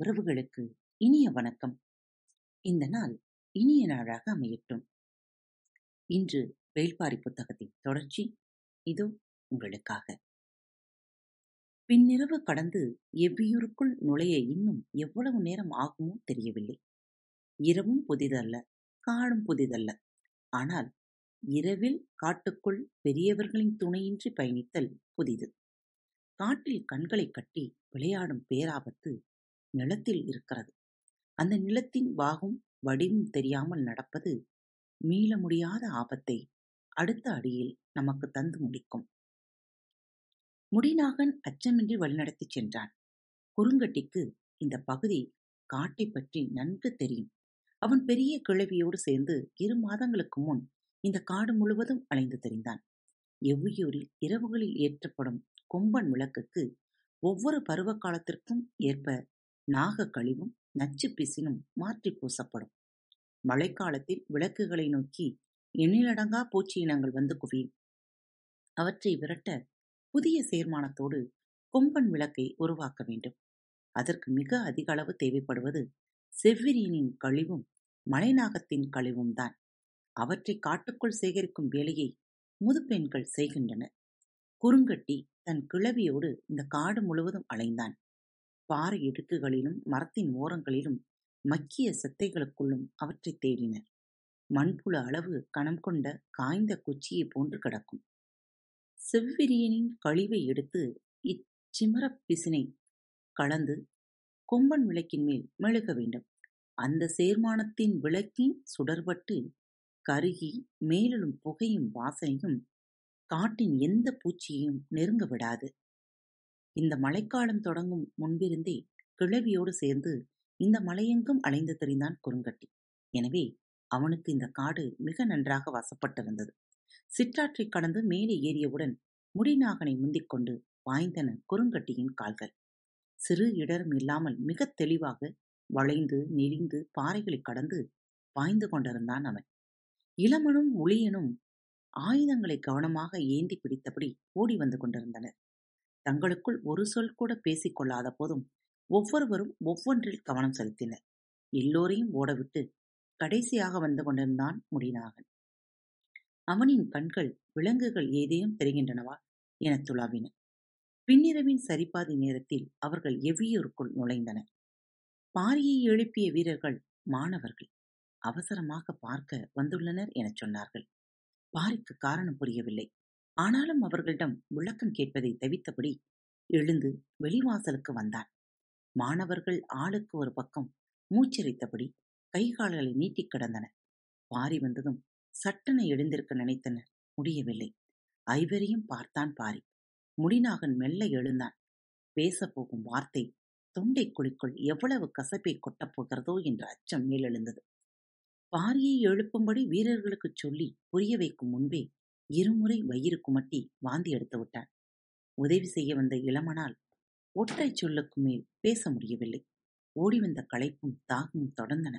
உறவுகளுக்கு இனிய வணக்கம். இந்த நாள் இனிய நாளாக அமையட்டும். இன்று வேள்பாரி புத்தகத்தின் தொடர்ச்சி இதோ உங்களுக்காக. பின்னிரவு கடந்து எவ்வியூருக்குள் நுழைய இன்னும் எவ்வளவு நேரம் ஆகுமோ தெரியவில்லை. இரவும் புதிதல்ல, காடும் புதிதல்ல. ஆனால் இரவில் காட்டுக்குள் பெரியவர்களின் துணையின்றி பயணித்தல் புதிது. காட்டில் கண்களை கட்டி விளையாடும் பேராபத்து நிலத்தில் இருக்கிறது. அந்த நிலத்தின் வாகும் வடிவும் தெரியாமல் நடப்பது மீள முடியாத ஆபத்தை அடுத்த அடியில் நமக்கு தந்து முடிக்கும். முடிநாகன் அச்சமின்றி வழிநடத்தி சென்றான். குறுங்கட்டிக்கு இந்த பகுதி காட்டை பற்றி நன்கு தெரியும். அவன் பெரிய கிழவியோடு சேர்ந்து 2 மாதங்களுக்கு முன் இந்த காடு முழுவதும் அலைந்து தெரிந்தான். எவ்வியூரில் இரவுகளில் ஏற்றப்படும் கொம்பன் விளக்குக்கு ஒவ்வொரு பருவ காலத்திற்கும் ஏற்ப நாக கழிவும் நச்சு பிசினும் மாற்றி பூசப்படும். மழைக்காலத்தில் விளக்குகளை நோக்கி எண்ணிலடங்கா பூச்சி இனங்கள் வந்து குவியும். அவற்றை விரட்ட புதிய சேர்மானத்தோடு கொம்பன் விளக்கை உருவாக்க வேண்டும். அதற்கு மிக அதிக அளவு தேவைப்படுவது செவ்விரியனின் கழிவும் மலைநாகத்தின் கழிவும் தான். அவற்றை காட்டுக்குள் சேகரிக்கும் வேலையை முதுப்பெண்கள் செய்கின்றனர். குறுங்கட்டி தன் கிளவியோடு இந்த காடு முழுவதும் அலைந்தான். பாறை இடுக்குகளிலும் மரத்தின் ஓரங்களிலும் மக்கிய செத்தைகளுக்குள்ளும் அவற்றை தேடினர். மண்புழ அளவு கணம் கொண்ட காய்ந்த குச்சியை போன்று கிடக்கும். செவ்விரியனின் கழிவை எடுத்து இச்சிமரப் பிசினை கலந்து கொம்பன் விளக்கின் மேல் மெழுக வேண்டும். அந்த சேர்மானத்தின் விளக்கின் சுடர்பட்டு கருகி மேலும் புகையும் வாசனையும் காட்டின் எந்த பூச்சியையும் நெருங்க விடாது. இந்த மழைக்காலம் தொடங்கும் முன்பிருந்தே கிழவியோடு சேர்ந்து இந்த மலையெங்கும் அலைந்து தெரிந்தான் குறுங்கட்டி. எனவே அவனுக்கு இந்த காடு மிக நன்றாக வசப்பட்டிருந்தது. சிற்றாற்றை கடந்து மேலே ஏறியவுடன் முடிநாகனை முந்திக்கொண்டு வாய்ந்தன குறுங்கட்டியின் கால்கள். சிறு இடரும் இல்லாமல் மிக தெளிவாக வளைந்து நெளிந்து பாறைகளை கடந்து பாய்ந்து கொண்டிருந்தான் அவன். இளமனும் முளியனும் ஆயுதங்களை கவனமாக ஏந்தி பிடித்தபடி ஓடி வந்து கொண்டிருந்தனர். தங்களுக்குள் ஒரு சொல் கூட பேசிக்கொள்ளாத போதும் ஒவ்வொருவரும் ஒவ்வொன்றில் கவனம் செலுத்தினர். எல்லோரையும் ஓடவிட்டு கடைசியாக வந்து கொண்டிருந்தான் முடிநாகன். அவனின் கண்கள் விலங்குகள் ஏதேனும் தெரிகின்றனவா என துளாவின. பின்னிரவின் சரிபாதி நேரத்தில் அவர்கள் எவ்வியூருக்குள் நுழைந்தனர். பாரியை எழுப்பிய வீரர்கள் மாணவர்கள் அவசரமாக பார்க்க வந்துள்ளனர் எனச் சொன்னார்கள். பாரிக்கு காரணம் புரியவில்லை. ஆனாலும் அவர்களிடம் விளக்கம் கேட்பதை தவித்தபடி எழுந்து வெளிவாசலுக்கு வந்தான். மாணவர்கள் ஆளுக்கு ஒரு பக்கம் மூச்சரித்தபடி கைகால்களை நீட்டி கிடந்தனர். பாரி வந்ததும் சட்டென எழுந்திருக்க நினைத்தனர். முடியவில்லை. ஐவரையும் பார்த்தான் பாரி. முடிநாகன் மெல்ல எழுந்தான். பேசப்போகும் வார்த்தை தொண்டை குழிக்குள் எவ்வளவு கசப்பை கொட்டப்போகிறதோ என்ற அச்சம் மேலெழுந்தது. பாரியை எழுப்பும்படி வீரர்களுக்கு சொல்லி புரிய வைக்கும் முன்பே 2 முறை வயிறு குமட்டி வாந்தி எடுத்து விட்டான். உதவி செய்ய வந்த இளமனால் ஒற்றை சொல்லுக்கு மேல் பேச முடியவில்லை. ஓடி வந்த களைப்பும் தாகமும் தொடர்ந்தன.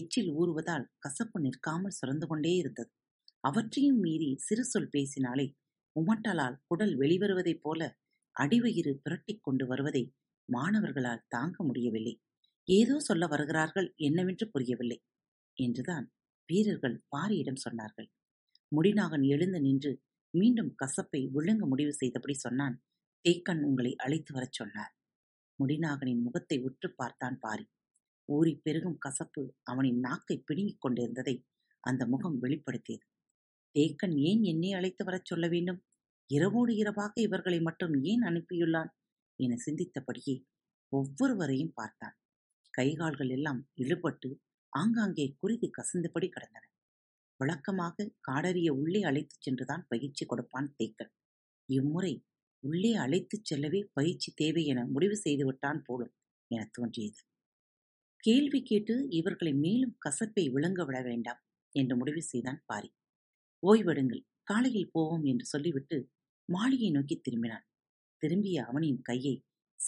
எச்சில் ஊறுவதால் கசப்பு நிற்காமல் சுரந்து கொண்டே இருந்தது. அவற்றையும் மீறி சிறு சொல் பேசினாலே உமட்டலால் குடல் வெளிவருவதைப் போல அடிவயிறு புரட்டி கொண்டு வருவதை மாணவர்களால் தாங்க முடியவில்லை. ஏதோ சொல்ல வருகிறார்கள், என்னவென்று புரியவில்லை என்றுதான் வீரர்கள் பாரியிடம் சொன்னார்கள். முடிநாகன் எழுந்து நின்று மீண்டும் கசப்பை விழுங்க முடிவு செய்தபடி சொன்னான். தேக்கன் உங்களை அழைத்து வரச் சொன்னார். முடிநாகனின் முகத்தை உற்று பார்த்தான் பாரி. ஊறி பெருகும் கசப்பு அவனின் நாக்கை பிடுங்கிக் கொண்டிருந்ததை அந்த முகம் வெளிப்படுத்தியது. தேக்கன் ஏன் என்னை அழைத்து வரச் சொல்ல வேண்டும்? இரவோடு இரவாக இவர்களை மட்டும் ஏன் அனுப்பியுள்ளான் என சிந்தித்தபடியே ஒவ்வொருவரையும் பார்த்தான். கைகால்கள் எல்லாம் இழுபட்டு ஆங்காங்கே குருதி கசந்தபடி கிடந்தன. வழக்கமாக காடறிய உள்ளே அழைத்துச் சென்றுதான் பயிற்சி கொடுப்பான் தேக்கன். இம்முறை உள்ளே அழைத்துச் செல்லவே பயிற்சி தேவை என முடிவு செய்துவிட்டான் போலும் என தோன்றியது. கேள்வி கேட்டு இவர்களை மேலும் கசப்பை விளங்க விட வேண்டாம் என்று முடிவு செய்தான் பாரி. ஓய்வெடுங்கள், காலையில் போவோம் என்று சொல்லிவிட்டு மாளிகை நோக்கி திரும்பினான். திரும்பிய அவனின் கையை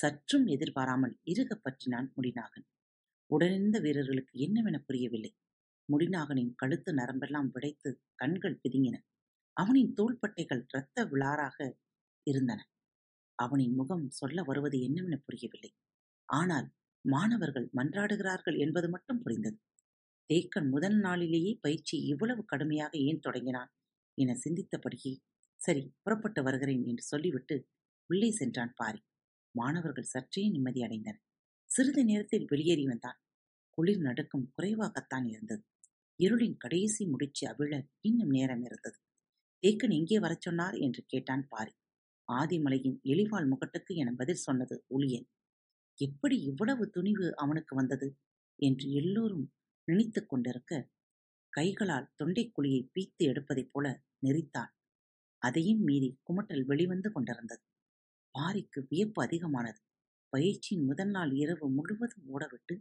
சற்றும் எதிர்பாராமல் இறுக பற்றினான் முடிநாகன். உடனிருந்த வீரர்களுக்கு என்னவென புரியவில்லை. முடிநாகனின் கழுத்து நரம்பெல்லாம் விடைத்து கண்கள் பிதுங்கின. அவனின் தோள்பட்டைகள் இரத்த விளாராக இருந்தன. அவனின் முகம் சொல்ல வருவது என்னவென புரியவில்லை. ஆனால் மாணவர்கள் மன்றாடுகிறார்கள் என்பது மட்டும் புரிந்தது. தேக்கன் முதல் நாளிலேயே பயிற்சி இவ்வளவு கடுமையாக ஏன் தொடங்கினான் என சிந்தித்தபடியே, சரி புறப்பட்டு வருகிறேன் என்று சொல்லிவிட்டு உள்ளே சென்றான் பாரி. மாணவர்கள் சற்றே நிம்மதியடைந்தனர். சிறிது நேரத்தில் வெளியேறி வந்தான். குளிர் நடுக்கம் குறைவாகத்தான் இருந்தது. இருளின் கடைசி முடிச்சு அவிழ இன்னும் நேரம் இருந்தது. தேக்கன் எங்கே வரச் சொன்னார் என்று கேட்டான் பாரி. ஆதிமலையின் எலிவாள் முகட்டுக்கு என பதில் சொன்னது உளியன். எப்படி இவ்வளவு துணிவு அவனுக்கு வந்தது என்று எல்லோரும் நினைத்து கொண்டிருக்க, கைகளால் தொண்டைக்குழியை பீத்து எடுப்பதைப் போல நெறித்தான். அதையும் மீறி குமட்டல் வெளிவந்து கொண்டிருந்தது. பாரிக்கு வியப்பு அதிகமானது. பயிற்சியின் முதல் நாள் இரவு முழுவதும் ஓடவிட்டு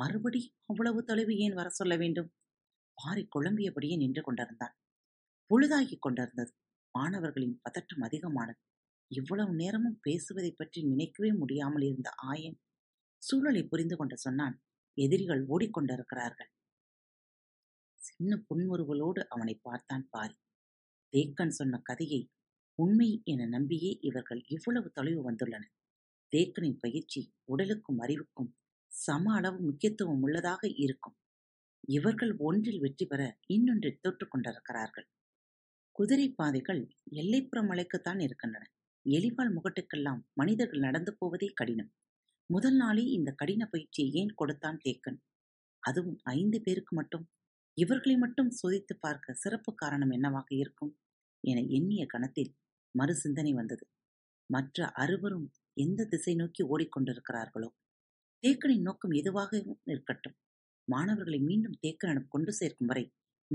மறுபடியும் அவ்வளவு தொலைவு ஏன் வர சொல்ல வேண்டும்? பாரி குழம்பியபடியே நின்று கொண்டிருந்தான். பொழுதாகிக் கொண்டிருந்தது. மாணவர்களின் பதற்றம் அதிகமானது. இவ்வளவு நேரமும் பேசுவதை பற்றி நினைக்கவே முடியாமல் இருந்த ஆயன் சூழலை புரிந்து கொண்டு சொன்னான், எதிரிகள் ஓடிக்கொண்டிருக்கிறார்கள். சின்ன புன்முறுவலோடு அவனை பார்த்தான் பாரி. தேக்கன் சொன்ன கதையை உண்மை என நம்பியே இவர்கள் இவ்வளவு தொலைவு வந்துள்ளனர். தேக்கனின் பயிற்சி உடலுக்கும் அறிவுக்கும் சம அளவு முக்கியத்துவம் உள்ளதாக இருக்கும். இவர்கள் ஒன்றில் வெற்றி பெற இன்னொன்றில் தோற்றுக்கொண்டிருக்கிறார்கள். குதிரை பாதைகள் எல்லைப்புற மலைக்குத்தான் இருக்கின்றன. எலிவால் முகட்டுக்கெல்லாம் மனிதர்கள் நடந்து போவதே கடினம். முதல் நாளே இந்த கடின பயிற்சியை ஏன் கொடுத்தான் தேக்கன்? அதுவும் 5 பேருக்கு மட்டும். இவர்களை மட்டும் சோதித்து பார்க்க சிறப்பு காரணம் என்னவாக இருக்கும் என எண்ணிய கணத்தில் மறு சிந்தனை வந்தது. மற்ற 6வரும் எந்த திசை நோக்கி ஓடிக்கொண்டிருக்கிறார்களோ? தேக்கனின் நோக்கம் எதுவாக இருக்கட்டும், மாணவர்களை மீண்டும் தேக்கனிடம் கொண்டு சேர்க்கும் வரை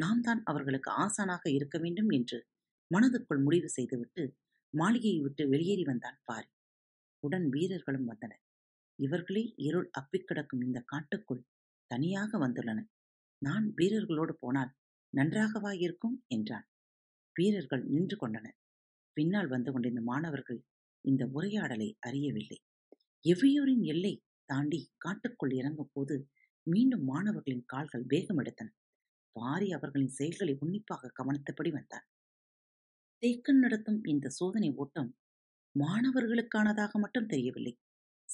நாம் தான் அவர்களுக்கு ஆசானாக இருக்க வேண்டும் என்று மனதுக்குள் முடிவு செய்துவிட்டு மாளிகையை விட்டு வெளியேறி வந்தான் பாரி. உடன் வீரர்களும் வந்தனர். இவர்களே இருள் அப்பிக்கிடக்கும் இந்த காட்டுக்குள் தனியாக வந்துள்ளனர். நான் வீரர்களோடு போனால் நன்றாகவா இருக்கும் என்றான். வீரர்கள் நின்று கொண்டனர். பின்னால் வந்து கொண்டிருந்த மாணவர்கள் இந்த உரையாடலை அறியவில்லை. எவ்வியூரின் எல்லை தாண்டி காட்டுக்குள் இறங்கும் போது மீண்டும் மாணவர்களின் கால்கள் வேகம் எடுத்தன. பாரி அவர்களின் செயல்களை உன்னிப்பாக கவனித்தபடி வந்தான். தேக்கன் நடத்தும் இந்த சோதனை ஓட்டம் மாணவர்களுக்கானதாக மட்டும் தெரியவில்லை.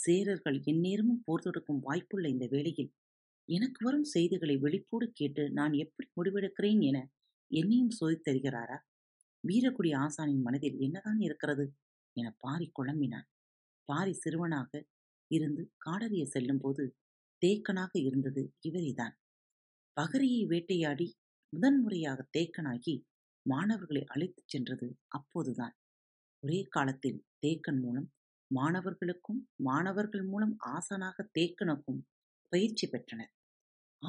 சேரர்கள் எந்நேரமும் போர் தொடுக்கும் வாய்ப்புள்ள இந்த வேளையில் எனக்கு வரும் செய்திகளை வெளிப்போடு கேட்டு நான் எப்படி முடிவெடுக்கிறேன் என என்னையும் சோதித்தருகிறாரா? வீரக்குடி ஆசானின் மனதில் என்னதான் இருக்கிறது என பாரி குழம்பினான். பாரி சிறுவனாக இருந்து காடறிய செல்லும் போது தேக்கனாக இருந்தது இவரைதான். பகரியை வேட்டையாடி முதன்முறையாக தேக்கனாகி மாணவர்களை அழைத்துச் சென்றது அப்போதுதான். ஒரே காலத்தில் தேக்கன் மூலம் மாணவர்களுக்கும் மாணவர்கள் மூலம் ஆசானாக தேக்கனுக்கும் பயிற்சி பெற்றனர்.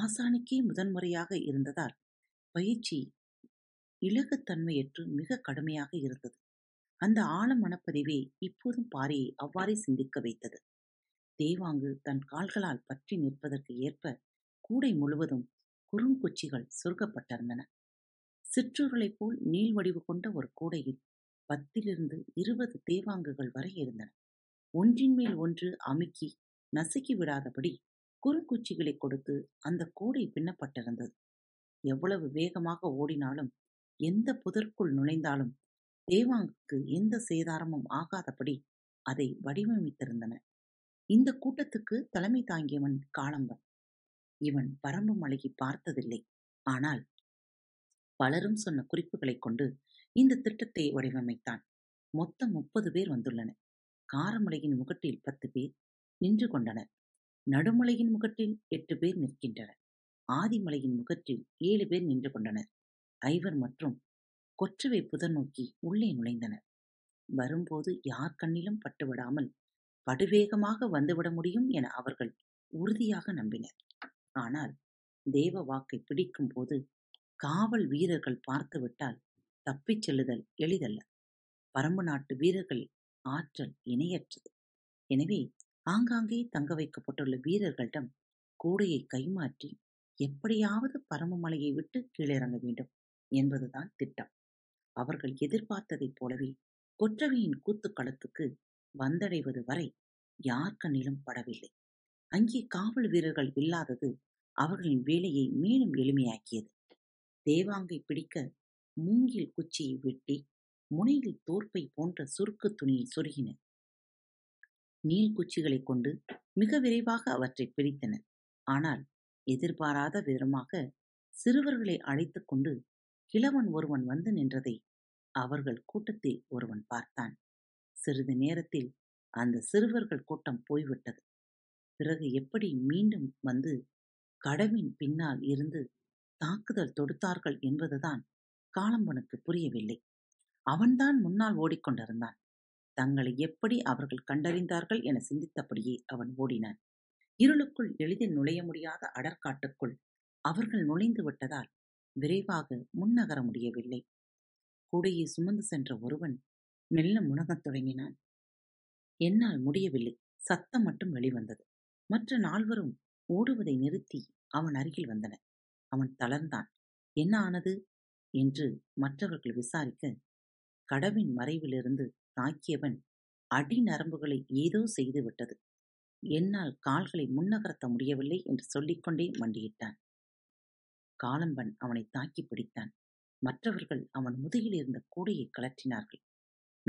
ஆசானுக்கே முதன்முறையாக இருந்ததால் பயிற்சி இலகுத்தன்மையற்று மிக கடுமையாக இருந்தது. அந்த ஆழ மனப்பதிவே இப்போதும் பாரியை அவ்வாறே சிந்திக்க வைத்தது. தேவாங்கு தன் கால்களால் பற்றி நிற்பதற்கு ஏற்ப கூடை முழுவதும் குறுங்குச்சிகள் சொருகப்பட்டிருந்தன. சிற்றூர்களைப் போல் நீள் வடிவு கொண்ட ஒரு கூடையில் 10 லிருந்து 20 தேவாங்குகள் வரை இருந்தன. ஒன்றின் மேல் ஒன்று அமுக்கி நசுக்கி விடாதபடி குறுங்குச்சிகளை கொடுத்து அந்த கூடை பின்னப்பட்டிருந்தது. எவ்வளவு வேகமாக ஓடினாலும் எந்த புதற்குள் நுழைந்தாலும் தேவாங்குக்கு எந்த சேதாரமும் ஆகாதபடி அதை வடிவமைத்திருந்தன. இந்த கூட்டத்துக்கு தலைமை தாங்கியவன் காளம்பன். இவன் பரம்பு மலையை பார்த்ததில்லை. ஆனால் பலரும் சொன்ன குறிப்புகளை கொண்டு இந்த திட்டத்தை வடிவமைத்தான். மொத்தம் 30 பேர் வந்துள்ளனர். காரமலையின் முகட்டில் 10 பேர் நின்று கொண்டனர். நடுமலையின் முகட்டில் 8 பேர் நிற்கின்றனர். ஆதிமலையின் முகற்றில் 7 பேர் நின்று கொண்டனர். 5 மற்றும் கொற்றவை புதர் நோக்கி உள்ளே நுழைந்தனர். வரும்போது யார் கண்ணிலும் பட்டுவிடாமல் படுவேகமாக வந்துவிட முடியும் என அவர்கள் உறுதியாக நம்பினர். ஆனால் தேவ வாக்கை பிடிக்கும் போது காவல் வீரர்கள் பார்த்துவிட்டால் தப்பிச் செல்லுதல் எளிதல்ல. பரம்பு நாட்டு வீரர்கள் ஆற்றல் இணையற்றது. எனவே ஆங்காங்கே தங்க வைக்கப்பட்டுள்ள வீரர்களிடம் கூடையை கைமாற்றி எப்படியாவது பரம்பு மலையை விட்டு கீழிறங்க வேண்டும் என்பதுதான் திட்டம். அவர்கள் எதிர்பார்த்ததைப் போலவே கொற்றவையின் கூத்துக்களத்துக்கு வந்தடைவது வரை யார் கண்ணிலும் படவில்லை. அங்கே காவல் வீரர்கள் இல்லாதது அவர்களின் வேலையை மேலும் எளிமையாக்கியது. தேவாங்கை பிடிக்க மூங்கில் குச்சியை வெட்டி முனையில் தோற்பை போன்ற சுருக்கு துணியை சொருகினர். மீள் குச்சிகளைக் கொண்டு மிக விரைவாக அவற்றை பிடித்தனர். ஆனால் எதிர்பாராத விதமாக சிறுவர்களை அழைத்துக் கொண்டு கிழவன் ஒருவன் வந்து நின்றதை அவர்கள் கூட்டத்தில் ஒருவன் பார்த்தான். சிறிது நேரத்தில் அந்த சிறுவர்கள் கூட்டம் போய்விட்டது. பிறகு எப்படி மீண்டும் வந்து கடவின் பின்னால் இருந்து தாக்குதல் தொடுத்தார்கள் என்பதுதான் காளம்பனுக்கு புரியவில்லை. அவன்தான் முன்னால் ஓடிக்கொண்டிருந்தான். தங்களை எப்படி அவர்கள் கண்டறிந்தார்கள் என சிந்தித்தபடியே அவன் ஓடினான். இருளுக்குள் எளிதில் நுழைய முடியாத அடற்காட்டுக்குள் அவர்கள் நுழைந்து விட்டதால் விரைவாக முன்னகர முடியவில்லை. கூடையை சுமந்து சென்ற ஒருவன் மெல்ல முனகத் தொடங்கினான். என்னால் முடியவில்லை. சத்தம் மட்டும் வெளிவந்தது. மற்ற நால்வரும் ஓடுவதை நிறுத்தி அவன் அருகில் வந்தனர். அவன் தளர்ந்தான். என்ன ஆனது என்று மற்றவர்கள் விசாரிக்க, கடவின் மறைவிலிருந்து தாக்கியவன் அடி நரம்புகளை ஏதோ செய்து விட்டது. என்னால் கால்களை முன்னகர்த்த முடியவில்லை என்று சொல்லிக்கொண்டே மண்டியிட்டான். காளம்பன் அவனை தாக்கி பிடித்தான். மற்றவர்கள் அவன் முதுகில் இருந்த கூடையை கலற்றினார்கள்.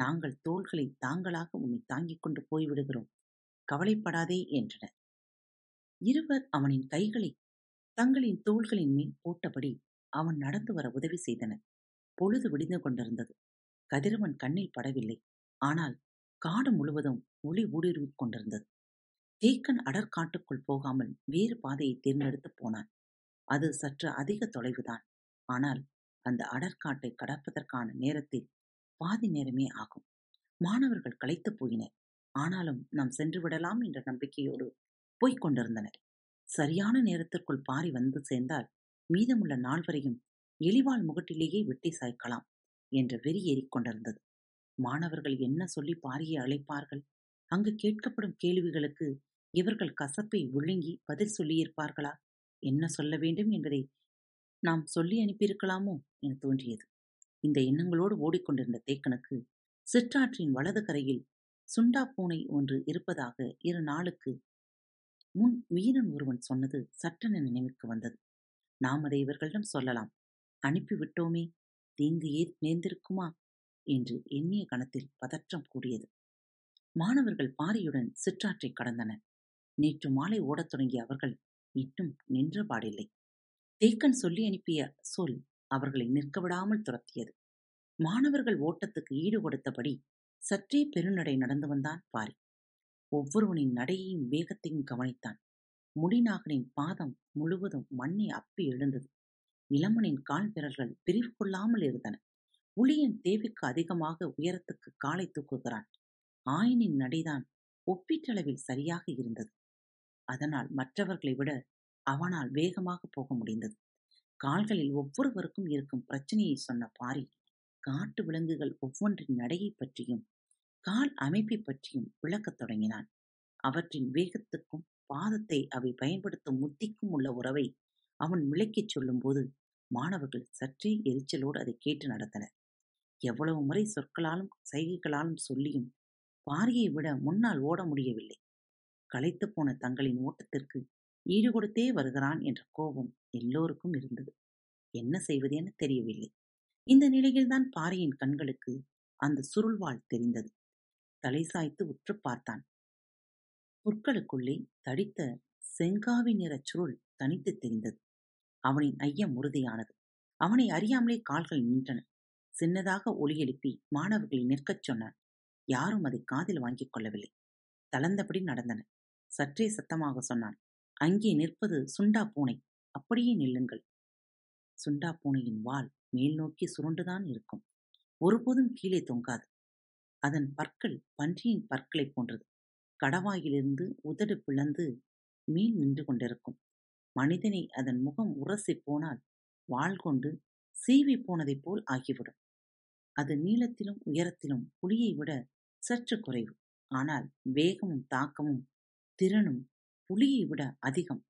நாங்கள் தோள்களை தாங்களாக உன்னை தாங்கிக் கொண்டு போய்விடுகிறோம், கவலைப்படாதே என்றனர். இருவர் அவனின் கைகளை தங்களின் தோள்களின் மேல் போட்டபடி அவன் நடந்து வர உதவி செய்தனர். பொழுது விடிந்து கொண்டிருந்தது. கதிரவன் கண்ணில் படவில்லை. ஆனால் காடு முழுவதும் ஒளி ஊடுருவிக் கொண்டிருந்தது. தேக்கன் அடற்காட்டுக்குள் போகாமல் வேறு பாதையை தேர்ந்தெடுத்து போனான். அது சற்று அதிக தொலைவுதான். ஆனால் அந்த அடற்காட்டை கடப்பதற்கான நேரத்தில் பாதி நேரமே ஆகும். மாணவர்கள் களைத்து போயினர். ஆனாலும் நாம் சென்று விடலாம் என்ற நம்பிக்கையோடு போய்க் கொண்டிருந்தனர். சரியான நேரத்திற்குள் பாரி வந்து சேர்ந்தால் மீதமுள்ள நால்வரையும் எலிவாள் முகட்டிலேயே வெட்டி சாய்க்கலாம் என்ற வெறி ஏறிக்கொண்டிருந்தது. மாணவர்கள் என்ன சொல்லி பாரியை அழைப்பார்கள்? அங்கு கேட்கப்படும் கேள்விகளுக்கு இவர்கள் கசப்பை விழுங்கி பதில் சொல்லியிருப்பார்களா? என்ன சொல்ல வேண்டும் என்பதை நாம் சொல்லி அனுப்பியிருக்கலாமோ என தோன்றியது. இந்த எண்ணங்களோடு ஓடிக்கொண்டிருந்த தேக்கனுக்கு சிற்றாற்றின் வலது கரையில் சுண்டா பூனை ஒன்று இருப்பதாக 2 நாளுக்கு முன் வீரன் ஒருவன் சொன்னது சட்டென நினைவுக்கு வந்தது. நாம் அதை இவர்களிடம் சொல்லலாம். அனுப்பிவிட்டோமே, தீங்கு நேர்ந்திருக்குமா என்று எண்ணிய கணத்தில் பதற்றம் கூடியது. மாணவர்கள் பாரியுடன் சிற்றாற்றை கடந்தனர். நேற்று மாலை ஓடத் தொடங்கிய அவர்கள் இன்னும் நின்ற பாடில்லை. தேக்கன் சொல்லி அனுப்பிய சொல் அவர்களை நிற்கவிடாமல் துரத்தியது. மாணவர்கள் ஓட்டத்துக்கு ஈடுபடுத்தபடி சற்றே பெருநடை நடந்து வந்தான் பாரி. ஒவ்வொருவனின் நடையையும் வேகத்தையும் கவனித்தான். முடிநாகனின் பாதம் முழுவதும் மண்ணை அப்பி எழுந்தது. இளமனின் கால் விரல்கள் பிரிவு கொள்ளாமல் இருந்தன. புலியின் தேவைக்கு அதிகமாக உயரத்துக்கு காலை தூக்குகிறான். ஆயனின் நடைதான் ஒப்பீட்டளவில் சரியாக இருந்தது. அதனால் மற்றவர்களை விட அவனால் வேகமாக போக முடிந்தது. கால்களில் ஒவ்வொருவருக்கும் இருக்கும் பிரச்சனையை சொன்ன பாரி காட்டு விலங்குகள் ஒவ்வொன்றின் நடையை பற்றியும் கால் அமைப்பை பற்றியும் விளக்கத் தொடங்கினான். அவற்றின் வேகத்துக்கும் பாதத்தை அவை பயன்படுத்தும் முத்திக்கும் உள்ள உறவை அவன் விளக்கிச் சொல்லும்போது மாணவர்கள் சற்றே எரிச்சலோடு அதை கேட்டு நடந்தனர். எவ்வளவு முறை சொற்களாலும் சைகைகளாலும் சொல்லியும் பாரியை விட முன்னால் ஓட முடியவில்லை. களைத்து போன தங்களின் ஓட்டத்திற்கு ஈடுகொடுத்தே வருகிறான் என்ற கோபம் எல்லோருக்கும் இருந்தது. என்ன செய்வது என தெரியவில்லை. இந்த நிலையில்தான் பாரியின் கண்களுக்கு அந்த சுருள்வாள் தெரிந்தது. தலைசாய்த்து உற்று பார்த்தான். புற்களுக்குள்ளே தடித்த செங்காவி நிற சுருள் தனித்து தெரிந்தது. அவனின் ஐயம் உறுதியானது. அவனை அறியாமலே கால்கள் நின்றன. சின்னதாக ஒலி எழுப்பி மாணவர்களை நிற்கச் சொன்னான். யாரும் அதை காதில் வாங்கிக் கொள்ளவில்லை. தளர்ந்தபடி நடந்தன. சற்றே சத்தமாக சொன்னான், அங்கே நிற்பது சுண்டா பூனை, அப்படியே நில்லுங்கள். சுண்டா பூனையின் வால் மேல் நோக்கி சுருண்டுதான் இருக்கும். ஒருபோதும் கீழே தொங்காது. அதன் பற்கள் பன்றியின் பற்களை போன்றது. கடவாயிலிருந்து உதடு பிளந்து மீன் நின்று கொண்டிருக்கும். மனிதனை அதன் முகம் உரசி போனால் வாள் கொண்டு சீவி போனதைப் போல் ஆகிவிடும். அது நீளத்திலும் உயரத்திலும் புலியை விட சற்று குறைவு. ஆனால் வேகமும் தாக்கமும் திறனும் புலியை விட அதிகம்.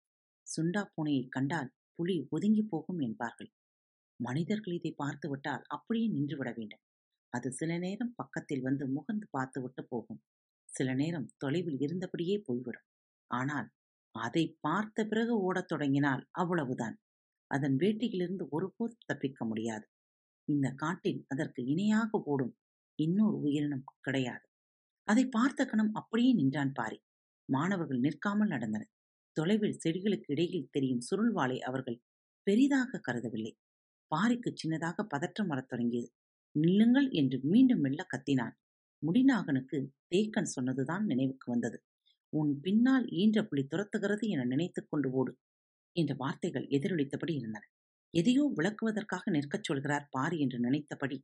சுண்டா பூனையை கண்டால் புலி ஒதுங்கி போகும் என்பார்கள். மனிதர்கள் இதை பார்த்து விட்டால் அப்படியே நின்றுவிட வேண்டும். அது சில நேரம் பக்கத்தில் வந்து முகந்து பார்த்துவிட்டு போகும். சில நேரம் தொலைவில் இருந்தபடியே போய்விடும். ஆனால் அதை பார்த்த பிறகு ஓடத் தொடங்கினால் அவ்வளவுதான். அதன் வேட்டையிலிருந்து ஒருபோது தப்பிக்க முடியாது. இந்த காட்டில் அதற்கு இணையாக ஓடும் இன்னொரு உயிரினம் கிடையாது. அதை பார்த்த கணம் அப்படியே நின்றான் பாரி. மாணவர்கள் நிற்காமல் நடந்தனர். தொலைவில் செடிகளுக்கு இடையில் தெரியும் சுருள்வாளை அவர்கள் பெரிதாக கருதவில்லை. பாரிக்கு சின்னதாக பதற்றம் வரத் தொடங்கியது. நில்லுங்கள் என்று மீண்டும் மெல்ல கத்தினான். முடிநாகனுக்கு தேக்கன் சொன்னதுதான் நினைவுக்கு வந்தது. உன் பின்னால் ஈன்ற புலி துரத்துகிறது என நினைத்துக் கொண்டு ஓடு என்ற வார்த்தைகள் எதிரொலித்தபடி இருந்தன. எதையோ விளக்குவதற்காக நிற்கச் சொல்கிறார் பாரி என்று நினைத்தபடி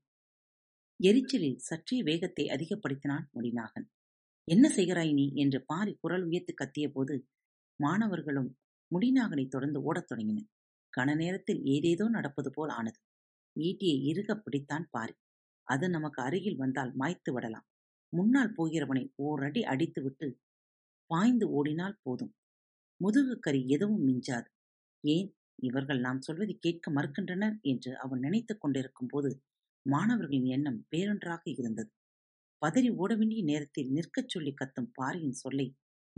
எரிச்சலில் சற்றே வேகத்தை அதிகப்படுத்தினான் முடிநாகன். என்ன செய்கிறாய் நீ என்று பாரி குரல் உயர்த்து கத்திய போது மாணவர்களும் முடிநாகனை தொடர்ந்து ஓடத் தொடங்கினர். கன நேரத்தில் ஏதேதோ நடப்பது போல் ஆனது. ஈட்டியை இறுக பிடித்தான் பாரி. அது நமக்கு அருகில் வந்தால் மாய்த்து விடலாம். முன்னால் போகிறவனை ஓரடி அடித்துவிட்டு பாய்ந்து ஓடினால் போதும். முதுகு கறி எதுவும் மிஞ்சாது. ஏன் இவர்கள் நாம் சொல்வதை கேட்க மறுக்கின்றனர் என்று அவன் நினைத்து கொண்டிருக்கும் போது மாணவர்களின் எண்ணம் வேறொன்றாக இருந்தது. பதறி ஓட வேண்டிய நேரத்தில் நிற்கச் சொல்லி கத்தும் பாரியின் சொல்லை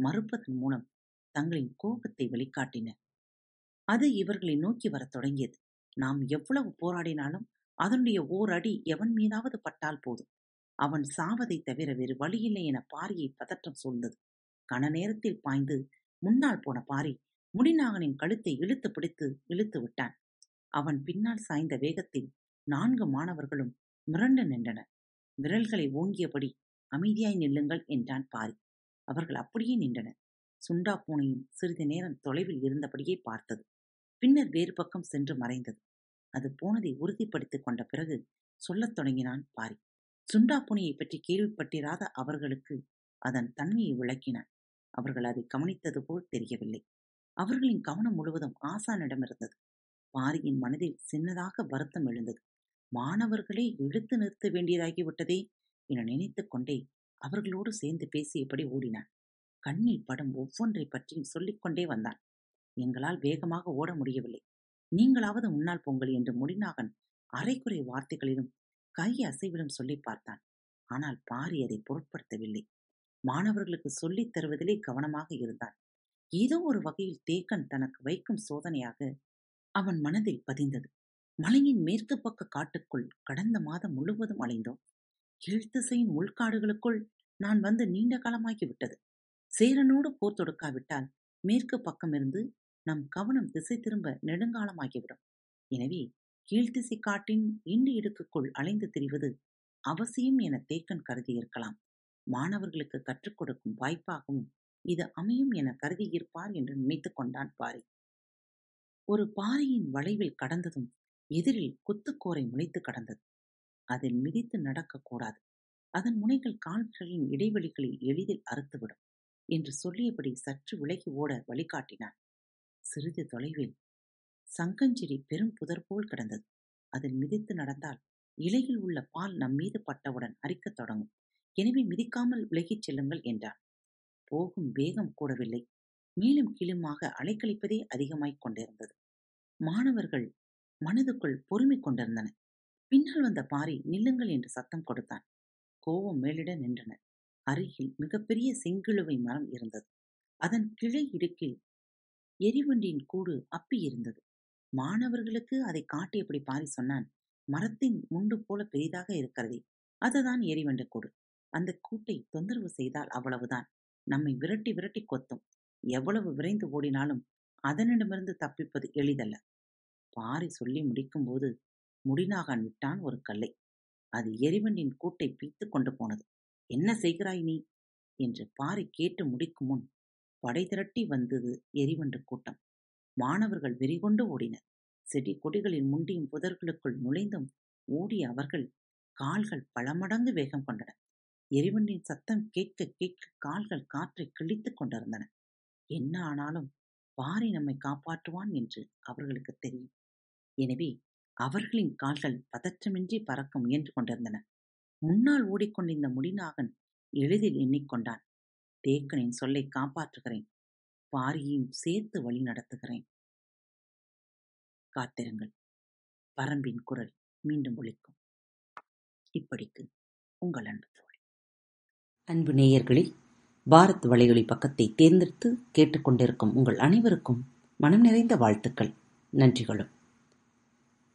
மறுப்பதன் மூலம் தங்களின் கோபத்தை வெளிக்காட்டின. அது இவர்களை நோக்கி வரத் தொடங்கியது. நாம் எவ்வளவு போராடினாலும் அதனுடைய ஓர் அடி எவன் மீதாவது பட்டால் போதும், அவன் சாவதை தவிர வேறு வழியில்லை என பாரியை பதற்றம் சூழ்ந்தது. கன நேரத்தில் பாய்ந்து முன்னால் போன பாரி முடிநாகனின் கழுத்தை இழுத்து பிடித்து இழுத்து விட்டான். அவன் பின்னால் சாய்ந்த வேகத்தில் 4 மாணவர்களும் மிரண்டு நின்றனர். விரல்களை ஓங்கியபடி அமைதியாய் நில்லுங்கள் என்றான் பாரி. அவர்கள் அப்படியே நின்றனர். சுண்டா பூனையும் சிறிது நேரம் தொலைவில் இருந்தபடியே பார்த்தது. பின்னர் வேறு பக்கம் சென்று மறைந்தது. அது போனதை உறுதிப்படுத்திக் கொண்ட பிறகு சொல்லத் தொடங்கினான் பாரி. சுண்டா பூனையை பற்றி கேள்விப்பட்டிராத அவர்களுக்கு அதன் தன்மையை விளக்கினான். அவர்கள் அதை கவனித்தது போல் தெரியவில்லை. அவர்களின் கவனம் முழுவதும் ஆசானிடம் இருந்தது. பாரியின் மனதில் சின்னதாக வருத்தம் எழுந்தது. மாணவர்களை இழுத்து நிறுத்த வேண்டியதாகிவிட்டதே என நினைத்து கொண்டே அவர்களோடு சேர்ந்து பேசியபடி ஓடினான். கண்ணில் படும் ஒவ்வொன்றை பற்றியும் சொல்லிக்கொண்டே வந்தான். எங்களால் வேகமாக ஓட முடியவில்லை, நீங்களாவது முன்னால் பொங்கல் என்று முடிநாகன் அரைக்குறை வார்த்தைகளிலும் கை அசைவிலும் சொல்லி பார்த்தான். ஆனால் பாரி அதை பொருட்படுத்தவில்லை. மாணவர்களுக்கு சொல்லித் தருவதிலே கவனமாக இருந்தான். ஏதோ ஒரு வகையில் தேக்கன் தனக்கு வைக்கும் சோதனையாக அவன் மனதில் பதிந்தது. மலையின் மேற்கு பக்க காட்டுக்குள் கடந்த மாதம் முழுவதும் அலைந்தோம். கீழ்த்திசையின் உள்காடுகளுக்குள் நான் வந்து நீண்ட காலமாகிவிட்டது. சேரனோடு போர் தொடுக்காவிட்டால் மேற்கு பக்கமிருந்து நம் கவனம் திசை திரும்ப நெடுங்காலமாகிவிடும். எனவே கீழ்த்திசை காட்டின் இண்டு இடுக்குக்குள் அலைந்து திரிவது அவசியம் என தேக்கன் கருதி இருக்கலாம். மாணவர்களுக்கு கற்றுக் கொடுக்கும் வாய்ப்பாகவும் இது அமையும் என கருதியிருப்பார் என்று நினைத்து கொண்டான் பாரி. ஒரு பாறையின் வளைவில் கடந்ததும் எதிரில் குத்துக்கோரை முளைத்து கடந்தது. அதில் மிதித்து நடக்கக்கூடாது, அதன் முனைகள் கால்களின் இடைவெளிகளை எளிதில் அறுத்துவிடும் என்று சொல்லியபடி சற்று விலகி ஓட வழிகாட்டினான். சிறிது தொலைவில் சங்கஞ்சிரி பெரும் புதர் போல் கிடந்தது. அதில் மிதித்து நடந்தால் இலையில் உள்ள பால் நம்மீது பட்டவுடன் அரிக்கத் தொடங்கும். எனவே மிதிக்காமல் விலகிச் செல்லுங்கள் என்றான். போகும் வேகம் கூடவில்லை, மேலும் கீழுமாக அலைக்கழிப்பதே அதிகமாய்க் கொண்டிருந்தது. மாணவர்கள் மனதுக்குள் பொறுமை கொண்டிருந்தனர். பின்னால் வந்த பாரி நில்லுங்கள் என்று சத்தம் கொடுத்தான். கோவம் மேலிட நின்றனர். அருகில் மிகப்பெரிய செங்கிழுவை மரம் இருந்தது. அதன் கிளை இடுக்கில் எரிவண்டியின் கூடு அப்பி இருந்தது. மாணவர்களுக்கு அதை காட்டியபடி பாரி சொன்னான், மரத்தின் முண்டு போல பெரிதாக இருக்கிறதே, அதுதான் எரிவண்ட கூடு. அந்த கூட்டை தொந்தரவு செய்தால் அவ்வளவுதான், நம்மை விரட்டி விரட்டி கொத்தும். எவ்வளவு விரைந்து ஓடினாலும் அதனிடமிருந்து தப்பிப்பது எளிதல்ல. பாரி சொல்லி முடிக்கும்போது முடிநாகன் விட்டான் ஒரு கல்லை. அது எரிவண்டின் கூட்டை பீத்து கொண்டு போனது. என்ன செய்கிறாய் நீ என்று பாரி கேட்டு முடிக்கும் முன் படை திரட்டி வந்தது எரிவண்டு கூட்டம். மாணவர்கள் வெறிகொண்டு ஓடினர். செடி கொடிகளின் முண்டியும் புதர்களுக்குள் நுழைந்தும் ஓடிய அவர்கள் கால்கள் பல மடங்கு வேகம் கொண்டன. எரிவண்டின் சத்தம் கேட்க கேட்க கால்கள் காற்றை கிழித்து கொண்டிருந்தன. என்ன ஆனாலும் பாரி நம்மை காப்பாற்றுவான் என்று அவர்களுக்கு தெரியும். எனவே அவர்களின் கால்கள் பதற்றமின்றி பறக்க முயன்று கொண்டிருந்தன. முன்னால் ஓடிக்கொண்டிருந்த முடிநாகன் எளிதில் எண்ணிக்கொண்டான், தேக்கனின் சொல்லை காப்பாற்றுகிறேன், பாரியையும் சேர்த்து வழி நடத்துகிறேன். காத்திருங்கள், பரம்பின் குரல் மீண்டும் ஒலிக்கும். இப்படிக்கு உங்கள் அன்பு நேயர்களில் பாரத் வலையொலி பக்கத்தை தேர்ந்தெடுத்து கேட்டுக்கொண்டிருக்கும் உங்கள் அனைவருக்கும் மனம் நிறைந்த வாழ்த்துக்கள், நன்றிகளும்.